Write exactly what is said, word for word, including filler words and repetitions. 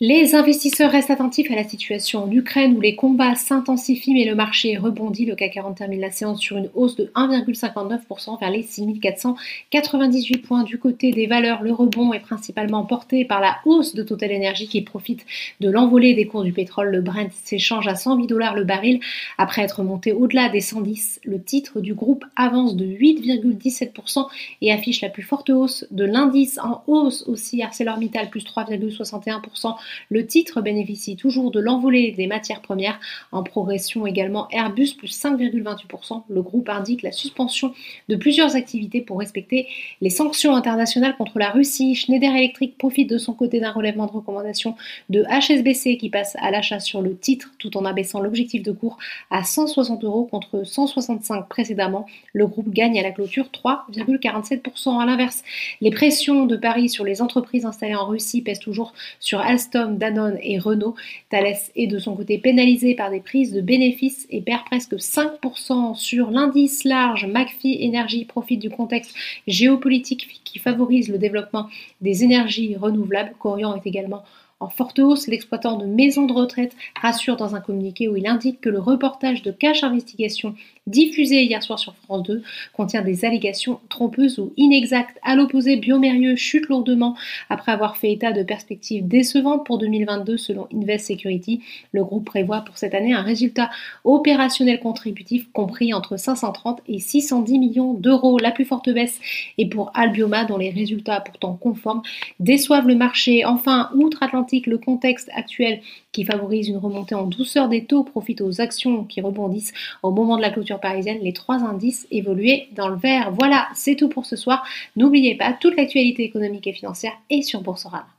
Les investisseurs restent attentifs à la situation en Ukraine où les combats s'intensifient mais le marché rebondit. Le C A C quarante termine la séance sur une hausse de un virgule cinquante-neuf pour cent vers les six mille quatre cent quatre-vingt-dix-huit points. Du côté des valeurs, le rebond est principalement porté par la hausse de TotalEnergies qui profite de l'envolée des cours du pétrole. Le Brent s'échange à cent huit dollars le baril. Après être monté au-delà des cent dix, le titre du groupe avance de huit virgule dix-sept pour cent et affiche la plus forte hausse de l'indice. En hausse aussi, ArcelorMittal plus trois virgule soixante et un pour cent. Le titre bénéficie toujours de l'envolée des matières premières. En progression également Airbus, plus cinq virgule vingt-huit pour cent. Le groupe indique la suspension de plusieurs activités pour respecter les sanctions internationales contre la Russie. Schneider Electric profite de son côté d'un relèvement de recommandation de H S B C qui passe à l'achat sur le titre tout en abaissant l'objectif de cours à cent soixante euros contre cent soixante-cinq précédemment. Le groupe gagne à la clôture trois virgule quarante-sept pour cent. À l'inverse, les pressions de Paris sur les entreprises installées en Russie pèsent toujours sur Alstom, Danone et Renault. Thalès est de son côté pénalisé par des prises de bénéfices et perd presque cinq pour cent sur l'indice large. McPhy Energy profite du contexte géopolitique qui favorise le développement des énergies renouvelables. Corian est également en forte hausse. L'exploitant de maisons de retraite rassure dans un communiqué où il indique que le reportage de Cash Investigation diffusé hier soir sur France deux contient des allégations trompeuses ou inexactes. À l'opposé, Biomérieux chute lourdement après avoir fait état de perspectives décevantes pour deux mille vingt-deux selon Invest Security. Le groupe prévoit pour cette année un résultat opérationnel contributif compris entre cinq cent trente et six cent dix millions d'euros. La plus forte baisse est pour Albioma dont les résultats pourtant conformes déçoivent le marché. Enfin, outre-Atlantique, le contexte actuel qui favorise une remontée en douceur des taux profite aux actions qui rebondissent. Au moment de la clôture parisienne, les trois indices évoluaient dans le vert. Voilà, c'est tout pour ce soir. N'oubliez pas, toute l'actualité économique et financière est sur Boursorama.